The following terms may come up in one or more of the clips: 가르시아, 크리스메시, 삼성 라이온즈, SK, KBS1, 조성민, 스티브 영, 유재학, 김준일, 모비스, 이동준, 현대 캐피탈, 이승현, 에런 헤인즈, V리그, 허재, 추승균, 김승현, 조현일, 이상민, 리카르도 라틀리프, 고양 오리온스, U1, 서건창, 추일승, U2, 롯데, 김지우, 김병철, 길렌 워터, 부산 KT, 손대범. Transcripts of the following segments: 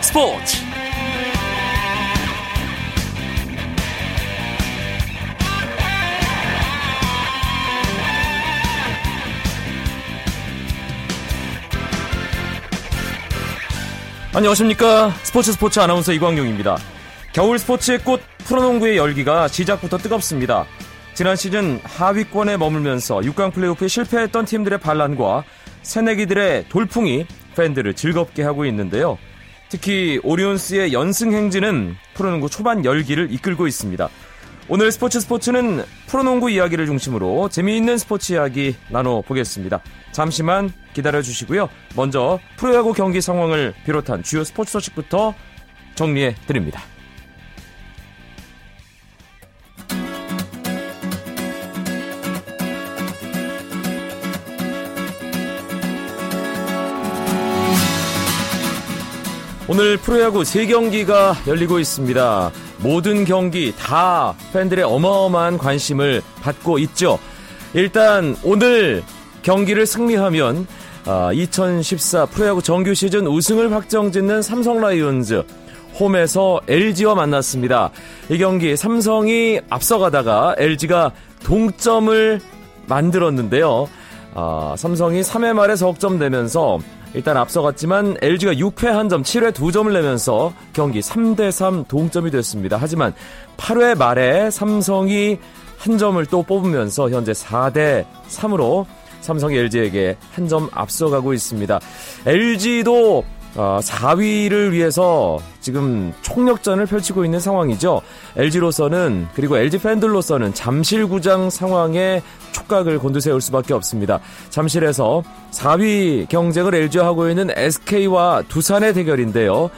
스포츠 안녕하십니까. 스포츠 아나운서 이광용입니다. 겨울 스포츠의 꽃 프로농구의 열기가 시작부터 뜨겁습니다. 지난 시즌 하위권에 머물면서 6강 플레이오프에 실패했던 팀들의 반란과 새내기들의 돌풍이 팬들을 즐겁게 하고 있는데요. 특히 오리온스의 연승 행진은 프로농구 초반 열기를 이끌고 있습니다. 오늘 스포츠는 프로농구 이야기를 중심으로 재미있는 스포츠 이야기 나눠보겠습니다. 잠시만 기다려주시고요. 먼저 프로야구 경기 상황을 비롯한 주요 스포츠 소식부터 정리해드립니다. 오늘 프로야구 3경기가 열리고 있습니다. 모든 경기 다 팬들의 어마어마한 관심을 받고 있죠. 일단 오늘 경기를 승리하면 2014 프로야구 정규 시즌 우승을 확정짓는 삼성 라이온즈 홈에서 LG와 만났습니다. 이 경기 삼성이 앞서가다가 LG가 동점을 만들었는데요. 삼성이 3회 말에 석점 내면서 일단 앞서갔지만 LG가 6회 1점, 7회 2점을 내면서 경기 3대3 동점이 됐습니다. 하지만 8회 말에 삼성이 1점을 또 뽑으면서 현재 4대3으로 삼성이 LG에게 1점 앞서가고 있습니다. LG도 4위를 위해서 지금 총력전을 펼치고 있는 상황이죠. LG로서는 그리고 LG 팬들로서는 잠실구장 상황에 촉각을 곤두세울 수밖에 없습니다. 잠실에서 4위 경쟁을 LG와 하고 있는 SK와 두산의 대결인데요.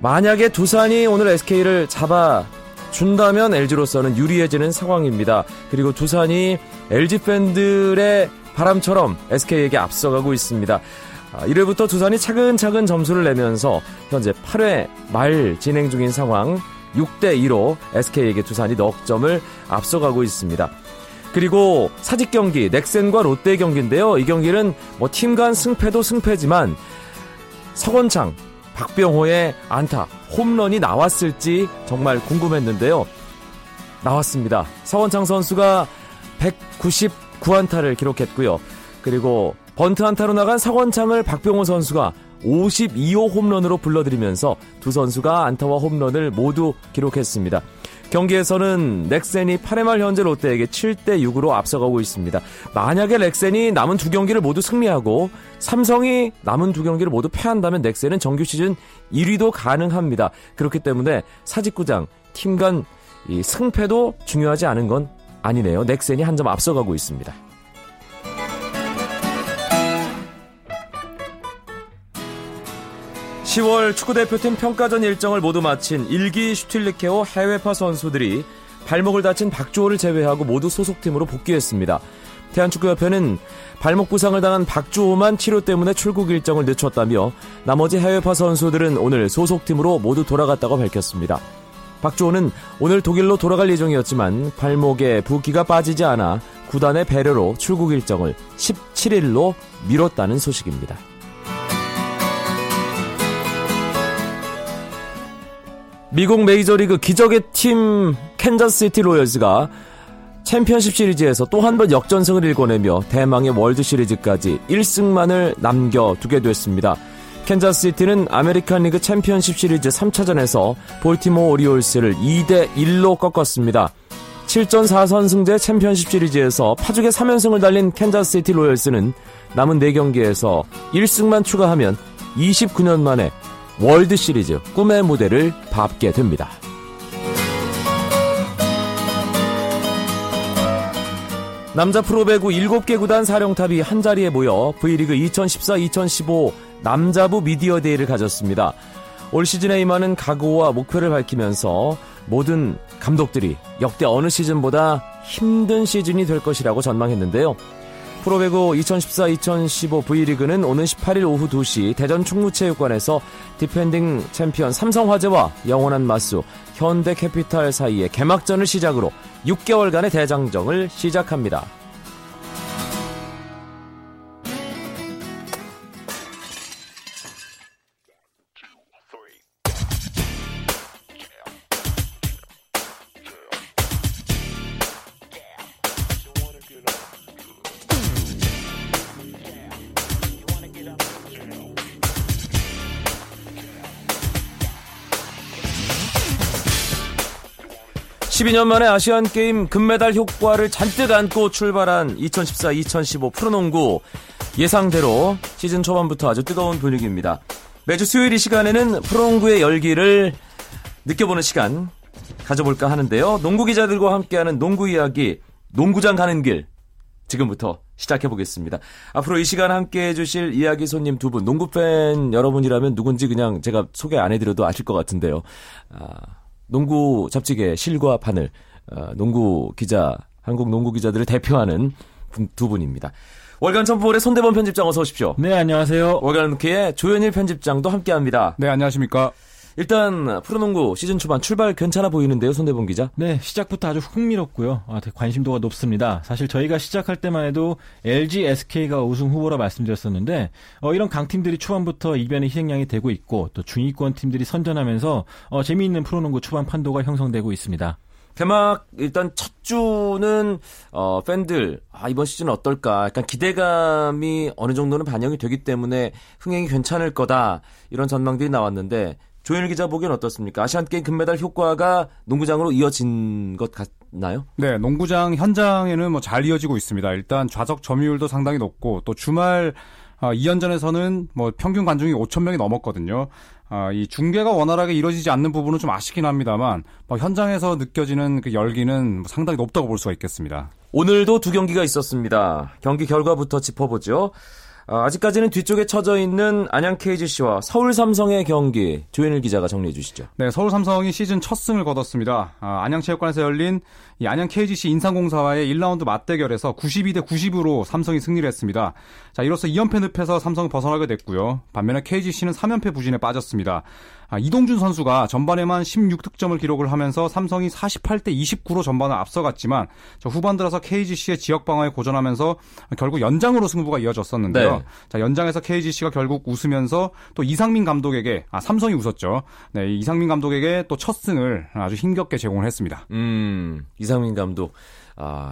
만약에 두산이 오늘 SK를 잡아준다면 LG로서는 유리해지는 상황입니다. 그리고 두산이 LG 팬들의 바람처럼 SK에게 앞서가고 있습니다. 1회부터 두산이 차근차근 점수를 내면서 현재 8회 말 진행 중인 상황 6대2로 SK에게 두산이 넉 점을 앞서가고 있습니다. 그리고 사직 경기 넥센과 롯데 경기인데요. 이 경기는 팀 간 승패도 승패지만 서건창, 박병호의 안타, 홈런이 나왔을지 정말 궁금했는데요. 나왔습니다. 서건창 선수가 199안타를 기록했고요. 그리고 번트 안타로 나간 서건창을 박병호 선수가 52호 홈런으로 불러들이면서 두 선수가 안타와 홈런을 모두 기록했습니다. 경기에서는 넥센이 8회 말 현재 롯데에게 7대6으로 앞서가고 있습니다. 만약에 넥센이 남은 두 경기를 모두 승리하고 삼성이 남은 두 경기를 모두 패한다면 넥센은 정규 시즌 1위도 가능합니다. 그렇기 때문에 사직구장 팀 간 승패도 중요하지 않은 건 아니네요. 넥센이 한 점 앞서가고 있습니다. (목소리) 10월 축구대표팀 평가전 일정을 모두 마친 1기 슈틸리케오 해외파 선수들이 발목을 다친 박주호를 제외하고 모두 소속팀으로 복귀했습니다. 대한축구협회는 발목 부상을 당한 박주호만 치료 때문에 출국 일정을 늦췄다며 나머지 해외파 선수들은 오늘 소속팀으로 모두 돌아갔다고 밝혔습니다. 박주호는 오늘 독일로 돌아갈 예정이었지만 발목에 붓기가 빠지지 않아 구단의 배려로 출국 일정을 17일로 미뤘다는 소식입니다. 미국 메이저리그 기적의 팀 캔자스시티 로열즈가 챔피언십 시리즈에서 또 한 번 역전승을 일궈내며 대망의 월드시리즈까지 1승만을 남겨두게 됐습니다. 캔자스시티는 아메리칸 리그 챔피언십 시리즈 3차전에서 볼티모어 오리올스를 2대1로 꺾었습니다. 7전 4선승제 챔피언십 시리즈에서 파죽의 3연승을 달린 캔자스시티 로열스는 남은 4경기에서 1승만 추가하면 29년 만에 월드시리즈 꿈의 무대를 밟게 됩니다. 남자 프로배구 7개 구단 사령탑이 한자리에 모여 V리그 2014-2015 남자부 미디어데이를 가졌습니다. 올 시즌에 임하는 각오와 목표를 밝히면서 모든 감독들이 역대 어느 시즌보다 힘든 시즌이 될 것이라고 전망했는데요. 프로배구 2014-2015 V리그는 오는 18일 오후 2시 대전 충무체육관에서 디펜딩 챔피언 삼성화재와 영원한 맞수 현대 캐피탈 사이의 개막전을 시작으로 6개월간의 대장정을 시작합니다. 12년 만에 아시안게임 금메달 효과를 잔뜩 안고 출발한 2014-2015 프로농구, 예상대로 시즌 초반부터 아주 뜨거운 분위기입니다. 매주 수요일 이 시간에는 프로농구의 열기를 느껴보는 시간 가져볼까 하는데요. 농구 기자들과 함께하는 농구 이야기, 농구장 가는 길, 지금부터 시작해보겠습니다. 앞으로 이 시간 함께해 주실 이야기 손님 두 분, 농구팬 여러분이라면 누군지 그냥 제가 소개 안 해드려도 아실 것 같은데요. 농구 잡지계 실과 바늘, 농구 기자, 한국 농구 기자들을 대표하는 두 분입니다. 월간 점프볼의 손대범 편집장 어서 오십시오. 네, 안녕하세요. 월간 루키의 조현일 편집장도 함께합니다. 네, 안녕하십니까. 일단 프로농구 시즌 초반 출발 괜찮아 보이는데요, 손대범 기자. 네, 시작부터 아주 흥미롭고요. 되게 관심도가 높습니다. 사실 저희가 시작할 때만 해도 LG, SK가 우승 후보라 말씀드렸었는데 이런 강팀들이 초반부터 이변의 희생양이 되고 있고 또 중위권 팀들이 선전하면서 재미있는 프로농구 초반 판도가 형성되고 있습니다. 개막 일단 첫 주는 팬들 이번 시즌은 어떨까 약간 기대감이 어느 정도는 반영이 되기 때문에 흥행이 괜찮을 거다 이런 전망들이 나왔는데 조현일 기자 보기엔 어떻습니까? 아시안게임 금메달 효과가 농구장으로 이어진 것 같나요? 네, 농구장 현장에는 뭐 잘 이어지고 있습니다. 일단 좌석 점유율도 상당히 높고 또 주말 2연전에서는 뭐 평균 관중이 5,000명이 넘었거든요. 이 중계가 원활하게 이루어지지 않는 부분은 좀 아쉽긴 합니다만 뭐 현장에서 느껴지는 그 열기는 상당히 높다고 볼 수가 있겠습니다. 오늘도 두 경기가 있었습니다. 경기 결과부터 짚어보죠. 아직까지는 뒤쪽에 처져 있는 안양 KGC와 서울 삼성의 경기 조현일 기자가 정리해 주시죠. 네, 서울 삼성이 시즌 첫 승을 거뒀습니다. 안양체육관에서 열린 이 안양 KGC 인삼공사와의 1라운드 맞대결에서 92대 90으로 삼성이 승리를 했습니다. 자, 이로써 2연패 늪에서 삼성은 벗어나게 됐고요. 반면에 KGC는 3연패 부진에 빠졌습니다. 이동준 선수가 전반에만 16득점을 기록을 하면서 삼성이 48대 29로 전반을 앞서갔지만 후반 들어서 KGC의 지역 방어에 고전하면서 결국 연장으로 승부가 이어졌었는데요. 네. 자, 연장에서 KGC가 결국 웃으면서 또 이상민 감독에게 삼성이 웃었죠. 네, 이상민 감독에게 또 첫 승을 아주 힘겹게 제공을 했습니다. 이상민 감독.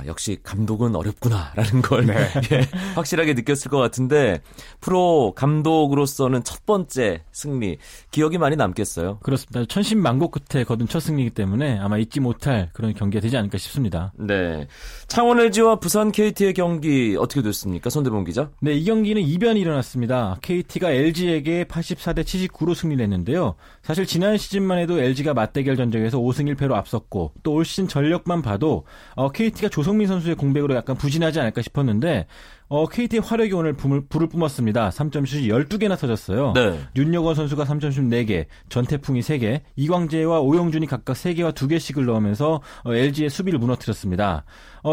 역시 감독은 어렵구나라는 걸 네. 예, 확실하게 느꼈을 것 같은데 프로 감독으로서는 첫 번째 승리 기억이 많이 남겠어요. 그렇습니다. 천신만고 끝에 거둔 첫 승리이기 때문에 아마 잊지 못할 그런 경기가 되지 않을까 싶습니다. 네, 창원 LG와 부산 KT의 경기 어떻게 됐습니까? 손대범 기자. 네, 이 경기는 이변이 일어났습니다. KT가 LG에게 84대 79로 승리를 했는데요. 사실 지난 시즌만 해도 LG가 맞대결 전적에서 5승 1패로 앞섰고 또 올 시즌 전력만 봐도 KT가 조성민 선수의 공백으로 약간 부진하지 않을까 싶었는데 KT의 화력이 오늘 불을 뿜었습니다. 3점슛이 12개나 터졌어요. 네. 윤력원 선수가 3점슛 4개, 전태풍이 3개, 이광재와 오영준이 각각 3개와 2개씩을 넣으면서 LG의 수비를 무너뜨렸습니다.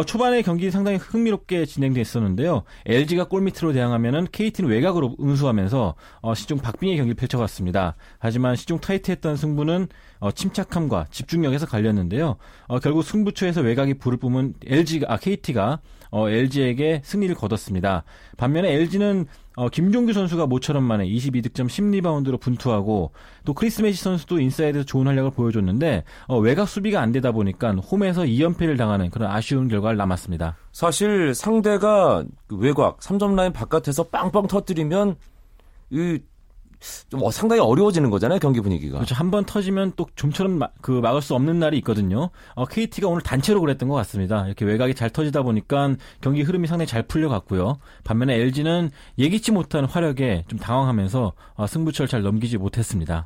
초반에 경기 상당히 흥미롭게 진행됐었는데요. LG가 골밑으로 대항하면 KT는 외곽으로 응수하면서 시종 박빙의 경기를 펼쳐갔습니다. 하지만 시종 타이트했던 승부는 침착함과 집중력에서 갈렸는데요. 결국 승부처에서 외곽이 불을 뿜은 KT가 LG에게 승리를 거뒀습니다. 반면에 LG는 김종규 선수가 모처럼 만에 22득점 10리바운드로 분투하고 또 크리스메시 선수도 인사이드에서 좋은 활약을 보여줬는데 외곽 수비가 안 되다 보니까 홈에서 2연패를 당하는 그런 아쉬운 결과를 남았습니다. 사실 상대가 외곽 3점 라인 바깥에서 빵빵 터뜨리면 좀 상당히 어려워지는 거잖아요, 경기 분위기가. 그렇죠. 한 번 터지면 또 좀처럼 막을 수 없는 날이 있거든요. KT가 오늘 단체로 그랬던 것 같습니다. 이렇게 외곽이 잘 터지다 보니까 경기 흐름이 상당히 잘 풀려갔고요. 반면에 LG는 예기치 못한 화력에 좀 당황하면서 승부처를 잘 넘기지 못했습니다.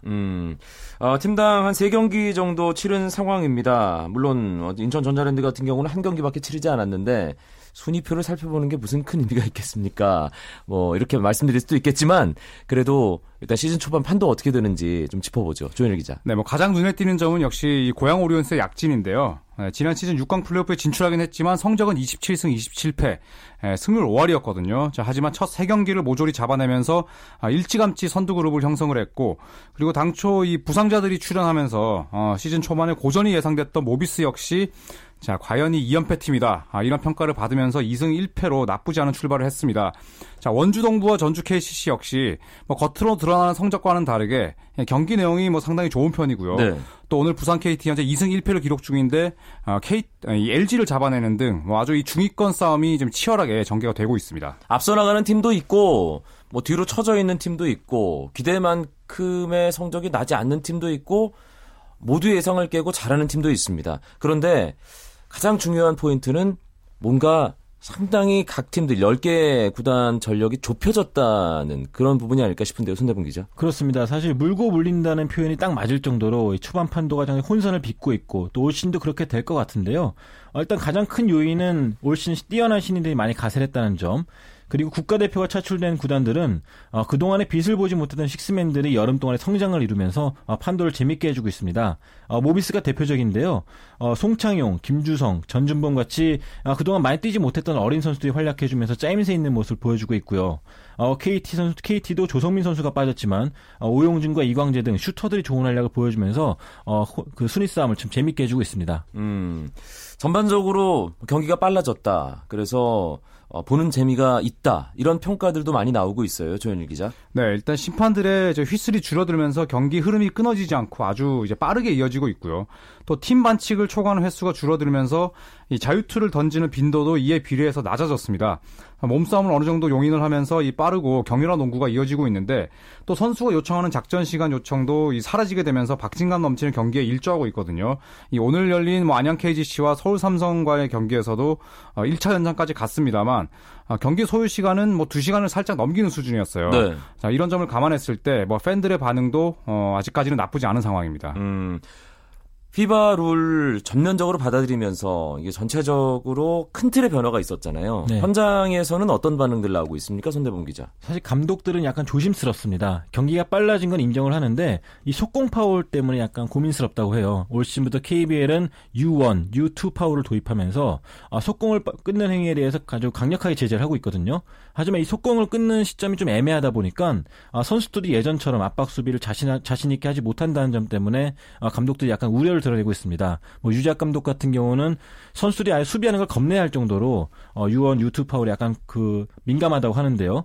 팀당 한 3경기 정도 치른 상황입니다. 물론 인천 전자랜드 같은 경우는 한 경기밖에 치르지 않았는데 순위표를 살펴보는 게 무슨 큰 의미가 있겠습니까? 뭐 이렇게 말씀드릴 수도 있겠지만 그래도 일단 시즌 초반 판도 어떻게 되는지 좀 짚어보죠. 조현일 기자. 네, 뭐 가장 눈에 띄는 점은 역시 이 고양 오리온스의 약진인데요. 지난 시즌 6강 플레이오프에 진출하긴 했지만 성적은 27승 27패, 승률 5할이었거든요. 자, 하지만 첫 3경기를 모조리 잡아내면서 일찌감치 선두그룹을 형성을 했고 그리고 당초 이 부상자들이 출연하면서 시즌 초반에 고전이 예상됐던 모비스 역시 자, 과연 이 2연패 팀이다. 이런 평가를 받으면서 2승 1패로 나쁘지 않은 출발을 했습니다. 자, 원주 동부와 전주 KCC 역시 뭐 겉으로 드러나는 성적과는 다르게 경기 내용이 뭐 상당히 좋은 편이고요. 네. 또 오늘 부산 KT 현재 2승 1패를 기록 중인데 LG를 잡아내는 등 뭐 아주 이 중위권 싸움이 좀 치열하게 전개가 되고 있습니다. 앞서 나가는 팀도 있고 뭐 뒤로 처져 있는 팀도 있고 기대만큼의 성적이 나지 않는 팀도 있고 모두 예상을 깨고 잘하는 팀도 있습니다. 그런데 가장 중요한 포인트는 뭔가 상당히 각 팀들 10개 구단 전력이 좁혀졌다는 그런 부분이 아닐까 싶은데요. 손대범 기자. 그렇습니다. 사실 물고 물린다는 표현이 딱 맞을 정도로 초반 판도가 정말 혼선을 빚고 있고 또 올 시즌도 그렇게 될 것 같은데요. 일단 가장 큰 요인은 올 시즌 뛰어난 신인들이 많이 가세했다는 점. 그리고 국가대표가 차출된 구단들은 그동안에 빛을 보지 못했던 식스맨들이 여름 동안에 성장을 이루면서 판도를 재밌게 해주고 있습니다. 모비스가 대표적인데요. 송창용, 김주성, 전준범 같이 그동안 많이 뛰지 못했던 어린 선수들이 활약해주면서 짜임새 있는 모습을 보여주고 있고요. KT도 조성민 선수가 빠졌지만 오용준과 이광재 등 슈터들이 좋은 활약을 보여주면서 그 순위 싸움을 좀 재밌게 해주고 있습니다. 전반적으로 경기가 빨라졌다. 그래서 보는 재미가 있다. 이런 평가들도 많이 나오고 있어요. 조현일 기자. 네, 일단 심판들의 휘슬이 줄어들면서 경기 흐름이 끊어지지 않고 아주 이제 빠르게 이어지고 있고요. 또 팀 반칙을 초과하는 횟수가 줄어들면서 이 자유투를 던지는 빈도도 이에 비례해서 낮아졌습니다. 몸싸움을 어느 정도 용인을 하면서 이 빠르고 격렬한 농구가 이어지고 있는데 또 선수가 요청하는 작전 시간 요청도 이 사라지게 되면서 박진감 넘치는 경기에 일조하고 있거든요. 이 오늘 열린 안양 KGC와 서울 삼성과의 경기에서도 1차 연장까지 갔습니다만 경기 소요 시간은 2시간을 살짝 넘기는 수준이었어요. 네. 자, 이런 점을 감안했을 때 팬들의 반응도 아직까지는 나쁘지 않은 상황입니다. 피바 룰 전면적으로 받아들이면서 이게 전체적으로 큰 틀의 변화가 있었잖아요. 네. 현장에서는 어떤 반응들 나오고 있습니까? 손대범 기자. 사실 감독들은 약간 조심스럽습니다. 경기가 빨라진 건 인정을 하는데 이 속공 파울 때문에 약간 고민스럽다고 해요. 올 시즌부터 KBL은 U1, U2 파울을 도입하면서 속공을 끊는 행위에 대해서 아주 강력하게 제재를 하고 있거든요. 하지만 이 속공을 끊는 시점이 좀 애매하다 보니까 선수들이 예전처럼 압박 수비를 자신 있게 하지 못한다는 점 때문에 감독들이 약간 우려를 드러내고 있습니다. 유재학 감독 같은 경우는 선수들이 아예 수비하는 걸 겁내야 할 정도로 유언, 유투 파울이 약간 민감하다고 하는데요.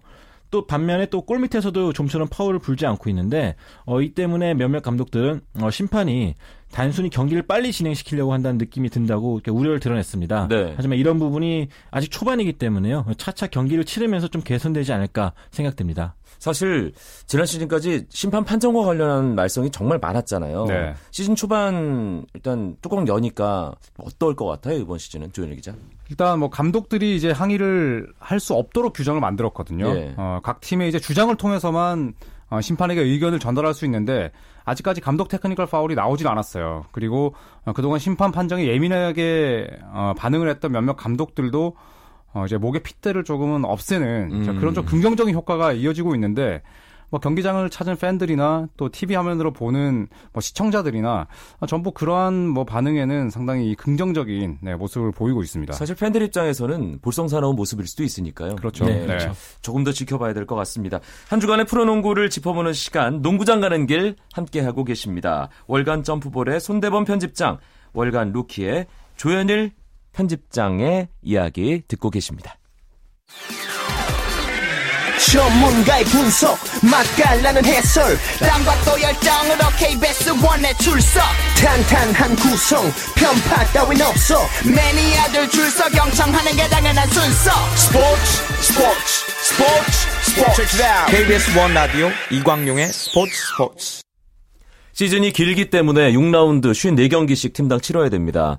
또 반면에 또 골 밑에서도 좀처럼 파울을 불지 않고 있는데 이 때문에 몇몇 감독들은 심판이 단순히 경기를 빨리 진행시키려고 한다는 느낌이 든다고 이렇게 우려를 드러냈습니다. 네. 하지만 이런 부분이 아직 초반이기 때문에요. 차차 경기를 치르면서 좀 개선되지 않을까 생각됩니다. 사실 지난 시즌까지 심판 판정과 관련한 말썽이 정말 많았잖아요. 네. 시즌 초반 일단 뚜껑 여니까 어떨 것 같아요? 이번 시즌은 조현일 기자. 일단 감독들이 이제 항의를 할 수 없도록 규정을 만들었거든요. 네. 각 팀의 이제 주장을 통해서만 심판에게 의견을 전달할 수 있는데 아직까지 감독 테크니컬 파울이 나오질 않았어요. 그리고 그동안 심판 판정에 예민하게 반응을 했던 몇몇 감독들도 이제 목에 핏대를 조금은 없애는 그런 좀 긍정적인 효과가 이어지고 있는데 경기장을 찾은 팬들이나 또 TV 화면으로 보는 시청자들이나 전부 그러한 반응에는 상당히 긍정적인 모습을 보이고 있습니다. 사실 팬들 입장에서는 볼썽사나운 모습일 수도 있으니까요. 그렇죠. 네, 그렇죠. 네. 조금 더 지켜봐야 될 것 같습니다. 한 주간의 프로농구를 짚어보는 시간, 농구장 가는 길 함께하고 계십니다. 월간 점프볼의 손대범 편집장, 월간 루키의 조현일 편집장의 이야기 듣고 계십니다. 전문가의 분석, 맛깔나는 해설, 땀과 또 열정으로 KBS1에 출석. 탄탄한 구성, 편파 따윈 없어. 매니아들 줄서 경청하는 게 당연한 순서. 스포츠. KBS1 라디오 이광용의 스포츠. 시즌이 길기 때문에 6라운드 54경기씩 팀당 치러야 됩니다.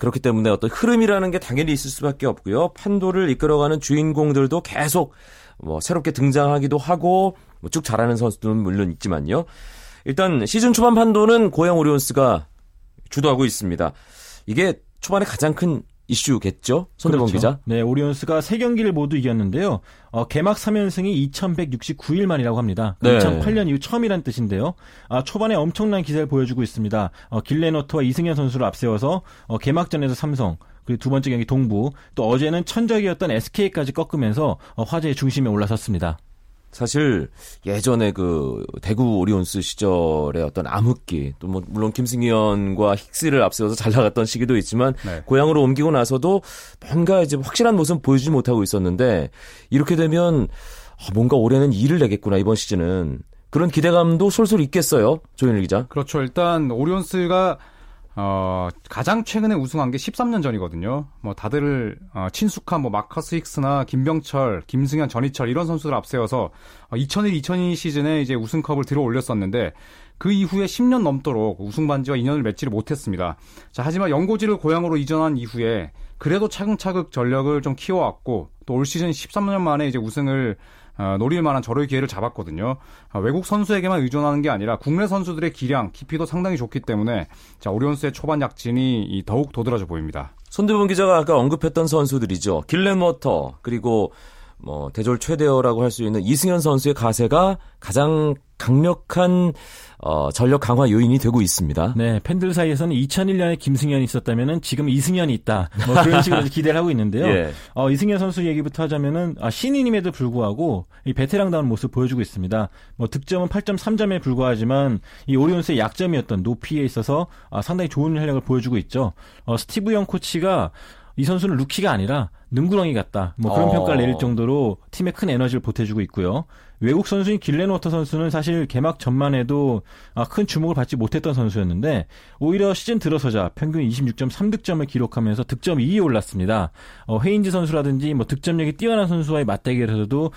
그렇기 때문에 어떤 흐름이라는 게 당연히 있을 수밖에 없고요. 판도를 이끌어가는 주인공들도 계속 새롭게 등장하기도 하고 쭉 잘하는 선수들은 물론 있지만요. 일단 시즌 초반 판도는 고양 오리온스가 주도하고 있습니다. 이게 초반에 가장 큰 이슈겠죠? 손대범 그렇죠. 기자. 네, 오리온스가 3경기를 모두 이겼는데요. 개막 3연승이 2169일 만이라고 합니다. 네. 2008년 이후 처음이란 뜻인데요. 초반에 엄청난 기세를 보여주고 있습니다. 길렌 워터와 이승현 선수를 앞세워서 개막전에서 삼성, 그리고 두 번째 경기 동부, 또 어제는 천적이었던 SK까지 꺾으면서 화제의 중심에 올라섰습니다. 사실 예전에 그 대구 오리온스 시절의 어떤 암흑기, 또 물론 김승현과 힉스를 앞세워서 잘 나갔던 시기도 있지만 네. 고향으로 옮기고 나서도 뭔가 이제 확실한 모습 보여주지 못하고 있었는데 이렇게 되면 뭔가 올해는 일을 내겠구나 이번 시즌은 그런 기대감도 솔솔 있겠어요. 조현일 기자. 그렇죠. 일단 오리온스가 가장 최근에 우승한 게 13년 전이거든요. 다들 친숙한 마커스 힉스나 김병철, 김승현, 전희철 이런 선수들 앞세워서 2001-2002 시즌에 이제 우승컵을 들어 올렸었는데 그 이후에 10년 넘도록 우승 반지와 인연을 맺지를 못했습니다. 자, 하지만 연고지를 고향으로 이전한 이후에 그래도 차근차근 전력을 좀 키워왔고 또 올 시즌 13년 만에 이제 우승을 노릴 만한 저럴 기회를 잡았거든요. 외국 선수에게만 의존하는 게 아니라 국내 선수들의 기량, 깊이도 상당히 좋기 때문에 자, 오리온스의 초반 약진이 더욱 도드라져 보입니다. 손대범 기자가 아까 언급했던 선수들이죠. 길렌 워터 그리고 뭐 대졸 최대어라고 할 수 있는 이승현 선수의 가세가 가장 강력한 전력 강화 요인이 되고 있습니다. 네, 팬들 사이에서는 2001년에 김승현이 있었다면은 지금 이승현이 있다. 뭐 그런 식으로 기대를 하고 있는데요. 예. 이승현 선수 얘기부터 하자면은 신인임에도 불구하고 이 베테랑다운 모습 보여주고 있습니다. 뭐 득점은 8.3점에 불과하지만 이 오리온스의 약점이었던 높이에 있어서 상당히 좋은 활약을 보여주고 있죠. 스티브 영 코치가 이 선수는 루키가 아니라 능구렁이 같다. 뭐 그런 평가를 내릴 정도로 팀에 큰 에너지를 보태주고 있고요. 외국 선수인 길렌 워터 선수는 사실 개막 전만 해도 큰 주목을 받지 못했던 선수였는데 오히려 시즌 들어서자 평균 26.3득점을 기록하면서 득점 2위에 올랐습니다. 헤인즈 선수라든지 뭐 득점력이 뛰어난 선수와의 맞대결에서도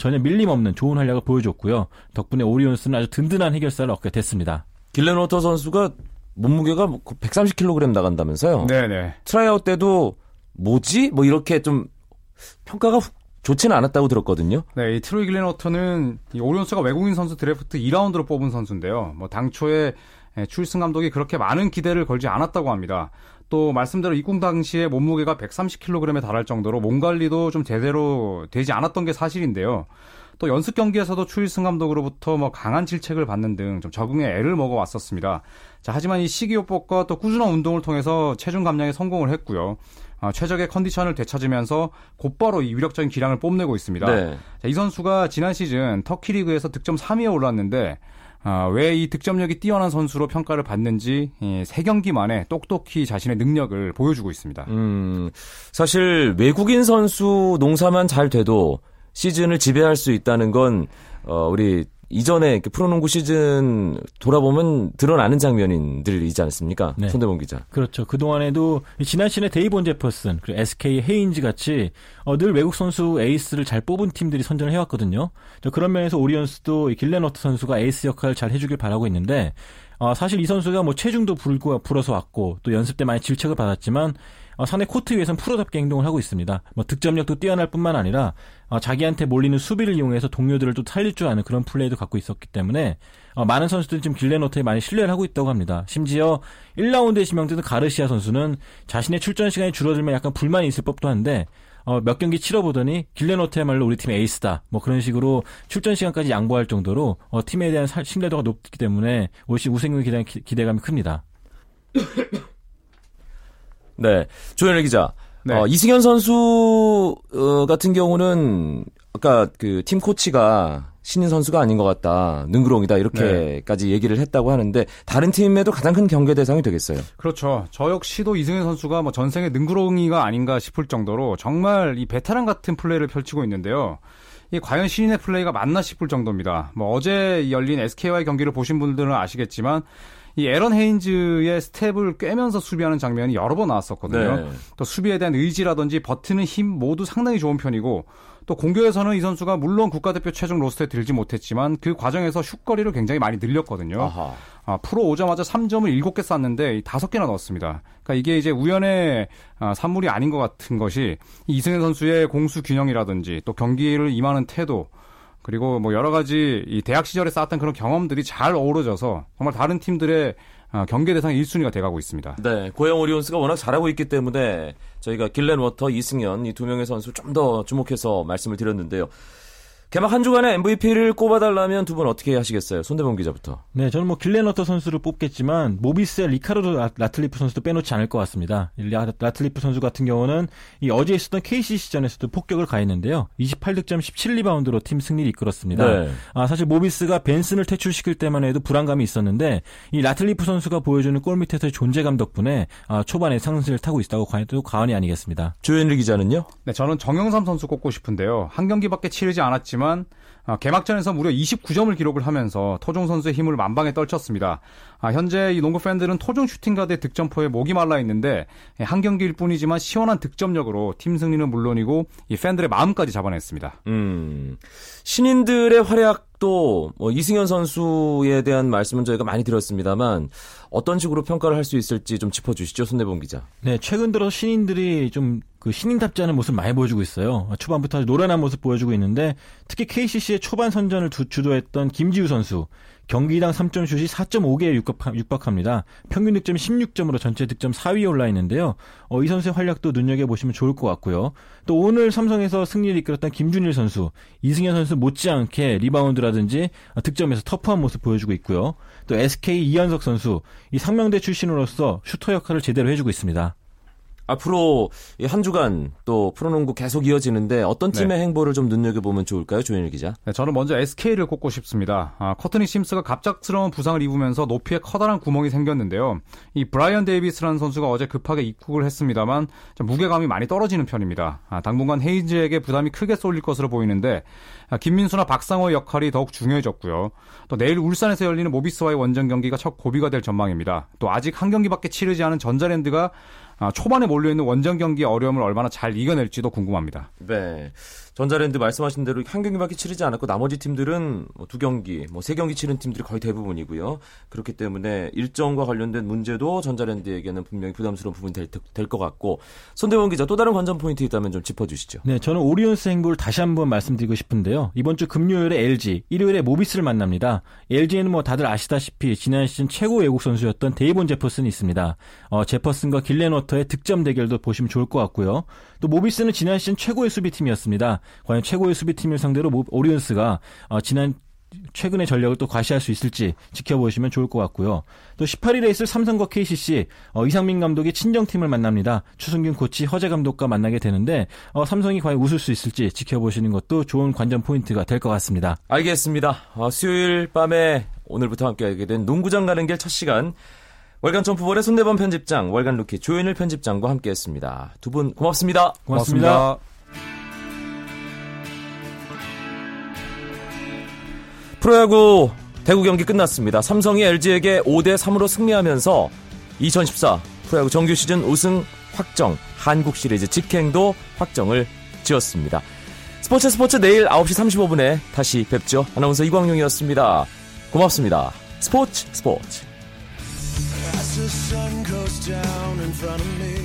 전혀 밀림 없는 좋은 활약을 보여줬고요. 덕분에 오리온스는 아주 든든한 해결사를 얻게 됐습니다. 길렌 워터 선수가 몸무게가 130kg 나간다면서요? 네네. 트라이아웃 때도 뭐지? 뭐 이렇게 좀 평가가 좋지는 않았다고 들었거든요. 네, 이 트로이 길렌 워터는 오리온스가 외국인 선수 드래프트 2라운드로 뽑은 선수인데요. 뭐 당초에 출승 감독이 그렇게 많은 기대를 걸지 않았다고 합니다. 또 말씀대로 입국 당시에 몸무게가 130kg에 달할 정도로 몸 관리도 좀 제대로 되지 않았던 게 사실인데요. 또 연습 경기에서도 추일승 감독으로부터 뭐 강한 질책을 받는 등 좀 적응에 애를 먹어 왔었습니다. 자, 하지만 이 식이요법과 또 꾸준한 운동을 통해서 체중 감량에 성공을 했고요. 최적의 컨디션을 되찾으면서 곧바로 이 위력적인 기량을 뽐내고 있습니다. 네. 자, 이 선수가 지난 시즌 터키 리그에서 득점 3위에 올랐는데 왜 이 득점력이 뛰어난 선수로 평가를 받는지 3경기 만에 똑똑히 자신의 능력을 보여주고 있습니다. 사실 외국인 선수 농사만 잘 돼도 시즌을 지배할 수 있다는 건 우리 이전에 프로농구 시즌 돌아보면 드러나는 장면들이지 않습니까? 네. 손대범 기자. 그렇죠. 그동안에도 지난 시즌에 데이본 제퍼슨, 그리고 SK 헤인즈 같이 늘 외국 선수 에이스를 잘 뽑은 팀들이 선전을 해왔거든요. 그런 면에서 오리온스도 길렌 워터 선수가 에이스 역할을 잘 해주길 바라고 있는데 사실 이 선수가 뭐 체중도 불어서 왔고 또 연습 때 많이 질책을 받았지만 사내 코트 위에서는 프로답게 행동을 하고 있습니다. 뭐 득점력도 뛰어날 뿐만 아니라 자기한테 몰리는 수비를 이용해서 동료들을 또 살릴 줄 아는 그런 플레이도 갖고 있었기 때문에 많은 선수들이 지금 길렌 워터에 많이 신뢰를 하고 있다고 합니다. 심지어 1라운드에 지명되던 가르시아 선수는 자신의 출전 시간이 줄어들면 약간 불만이 있을 법도 한데 몇 경기 치러보더니 길렌 워터야말로 우리 팀의 에이스다. 뭐 그런 식으로 출전 시간까지 양보할 정도로 팀에 대한 신뢰도가 높기 때문에 올 시즌 우승 기대감이 큽니다. 네, 조현일 기자. 네. 이승현 선수 같은 경우는 아까 그 팀 코치가 신인 선수가 아닌 것 같다, 능구렁이다 이렇게까지 네. 얘기를 했다고 하는데 다른 팀에도 가장 큰 경계 대상이 되겠어요. 그렇죠. 저 역시도 이승현 선수가 뭐 전생에 능구렁이가 아닌가 싶을 정도로 정말 이 베테랑 같은 플레이를 펼치고 있는데요. 이 과연 신인의 플레이가 맞나 싶을 정도입니다. 뭐 어제 열린 SK와의 경기를 보신 분들은 아시겠지만. 이 에런 헤인즈의 스텝을 꿰면서 수비하는 장면이 여러 번 나왔었거든요. 네. 또 수비에 대한 의지라든지 버티는 힘 모두 상당히 좋은 편이고 또 공격에서는 이 선수가 물론 국가대표 최종 로스터에 들지 못했지만 그 과정에서 슛거리를 굉장히 많이 늘렸거든요. 아하. 프로 오자마자 3점을 7개 쐈는데 5개나 넣었습니다. 그러니까 이게 이제 우연의 산물이 아닌 것 같은 것이 이승현 선수의 공수 균형이라든지 또 경기를 임하는 태도 그리고 뭐 여러 가지 이 대학 시절에 쌓았던 그런 경험들이 잘 어우러져서 정말 다른 팀들의 경계 대상 1순위가 돼가고 있습니다. 네, 고양 오리온스가 워낙 잘하고 있기 때문에 저희가 길렌 워터, 이승현 이 두 명의 선수 좀 더 주목해서 말씀을 드렸는데요. 개막 한 주간에 MVP를 꼽아달라면 두 분 어떻게 하시겠어요? 손대범 기자부터. 네, 저는 뭐 길렌 워터 선수를 뽑겠지만 모비스의 리카르도 라틀리프 선수도 빼놓지 않을 것 같습니다. 라틀리프 선수 같은 경우는 이 어제 있었던 KCC전에서도 폭격을 가했는데요. 28득점 17리바운드로 팀 승리를 이끌었습니다. 네. 사실 모비스가 벤슨을 퇴출시킬 때만 해도 불안감이 있었는데 이 라틀리프 선수가 보여주는 골 밑에서의 존재감 덕분에 초반에 상승을 타고 있다고 해도 과언이 아니겠습니다. 조현일 기자는요? 네, 저는 정영삼 선수 꼽고 싶은데요. 한 경기밖에 치르지 않았지만 있지만 개막전에서 무려 29점을 기록을 하면서 토종 선수의 힘을 만방에 떨쳤습니다. 현재 이 농구 팬들은 토종 슈팅가드의 득점포에 목이 말라 있는데 한 경기일 뿐이지만 시원한 득점력으로 팀 승리는 물론이고 이 팬들의 마음까지 잡아냈습니다. 신인들의 활약도 뭐 이승현 선수에 대한 말씀은 저희가 많이 들었습니다만 어떤 식으로 평가를 할 수 있을지 좀 짚어주시죠, 손대범 기자. 네, 최근 들어 신인들이 좀 그 신인답지 않은 모습 많이 보여주고 있어요. 초반부터 노련한 모습 보여주고 있는데 특히 KCC의 초반 선전을 주도했던 김지우 선수. 경기당 3점 슛이 4.5개에 육박합니다. 평균 득점 16점으로 전체 득점 4위에 올라 있는데요. 이 선수의 활약도 눈여겨보시면 좋을 것 같고요. 또 오늘 삼성에서 승리를 이끌었던 김준일 선수, 이승현 선수 못지않게 리바운드라든지 득점에서 터프한 모습 보여주고 있고요. 또 SK 이현석 선수, 이 상명대 출신으로서 슈터 역할을 제대로 해주고 있습니다. 앞으로 한 주간 또 프로농구 계속 이어지는데 어떤 팀의 행보를 좀 눈여겨보면 좋을까요? 조현일 기자. 네, 저는 먼저 SK를 꼽고 싶습니다. 커트니 심스가 갑작스러운 부상을 입으면서 높이에 커다란 구멍이 생겼는데요. 이 브라이언 데이비스라는 선수가 어제 급하게 입국을 했습니다만 무게감이 많이 떨어지는 편입니다. 당분간 헤이즈에게 부담이 크게 쏠릴 것으로 보이는데 김민수나 박상호의 역할이 더욱 중요해졌고요. 또 내일 울산에서 열리는 모비스와의 원정 경기가 첫 고비가 될 전망입니다. 또 아직 한 경기밖에 치르지 않은 전자랜드가 초반에 몰려있는 원정 경기의 어려움을 얼마나 잘 이겨낼지도 궁금합니다. 네, 전자랜드 말씀하신 대로 한 경기밖에 치르지 않았고 나머지 팀들은 두 경기, 세 경기 치른 팀들이 거의 대부분이고요. 그렇기 때문에 일정과 관련된 문제도 전자랜드에게는 분명히 부담스러운 부분이 될 것 같고 손대원 기자, 또 다른 관전 포인트 있다면 좀 짚어주시죠. 네, 저는 오리온스 행보를 다시 한번 말씀드리고 싶은데요. 이번 주 금요일에 LG, 일요일에 모비스를 만납니다. LG에는 다들 아시다시피 지난 시즌 최고 외국 선수였던 데이본 제퍼슨이 있습니다. 제퍼슨과 길렌 워터의 득점 대결도 보시면 좋을 것 같고요. 또 모비스는 지난 시즌 최고의 수비팀이었습니다. 과연 최고의 수비팀을 상대로 오리온스가 최근의 전력을 또 과시할 수 있을지 지켜보시면 좋을 것 같고요. 또 18일에 있을 삼성과 KCC, 이상민 감독이 친정팀을 만납니다. 추승균 코치, 허재 감독과 만나게 되는데 삼성이 과연 웃을 수 있을지 지켜보시는 것도 좋은 관전 포인트가 될 것 같습니다. 알겠습니다. 수요일 밤에 오늘부터 함께하게 된 농구장 가는 길 첫 시간, 월간 점프볼의 손대범 편집장, 월간 루키 조현일 편집장과 함께했습니다. 두 분 고맙습니다. 고맙습니다. 프로야구 대구 경기 끝났습니다. 삼성이 LG에게 5-3으로 승리하면서 2014 프로야구 정규 시즌 우승 확정, 한국 시리즈 직행도 확정을 지었습니다. 스포츠 내일 9시 35분에 다시 뵙죠. 아나운서 이광용이었습니다. 고맙습니다. 스포츠. As the sun goes down in front of me.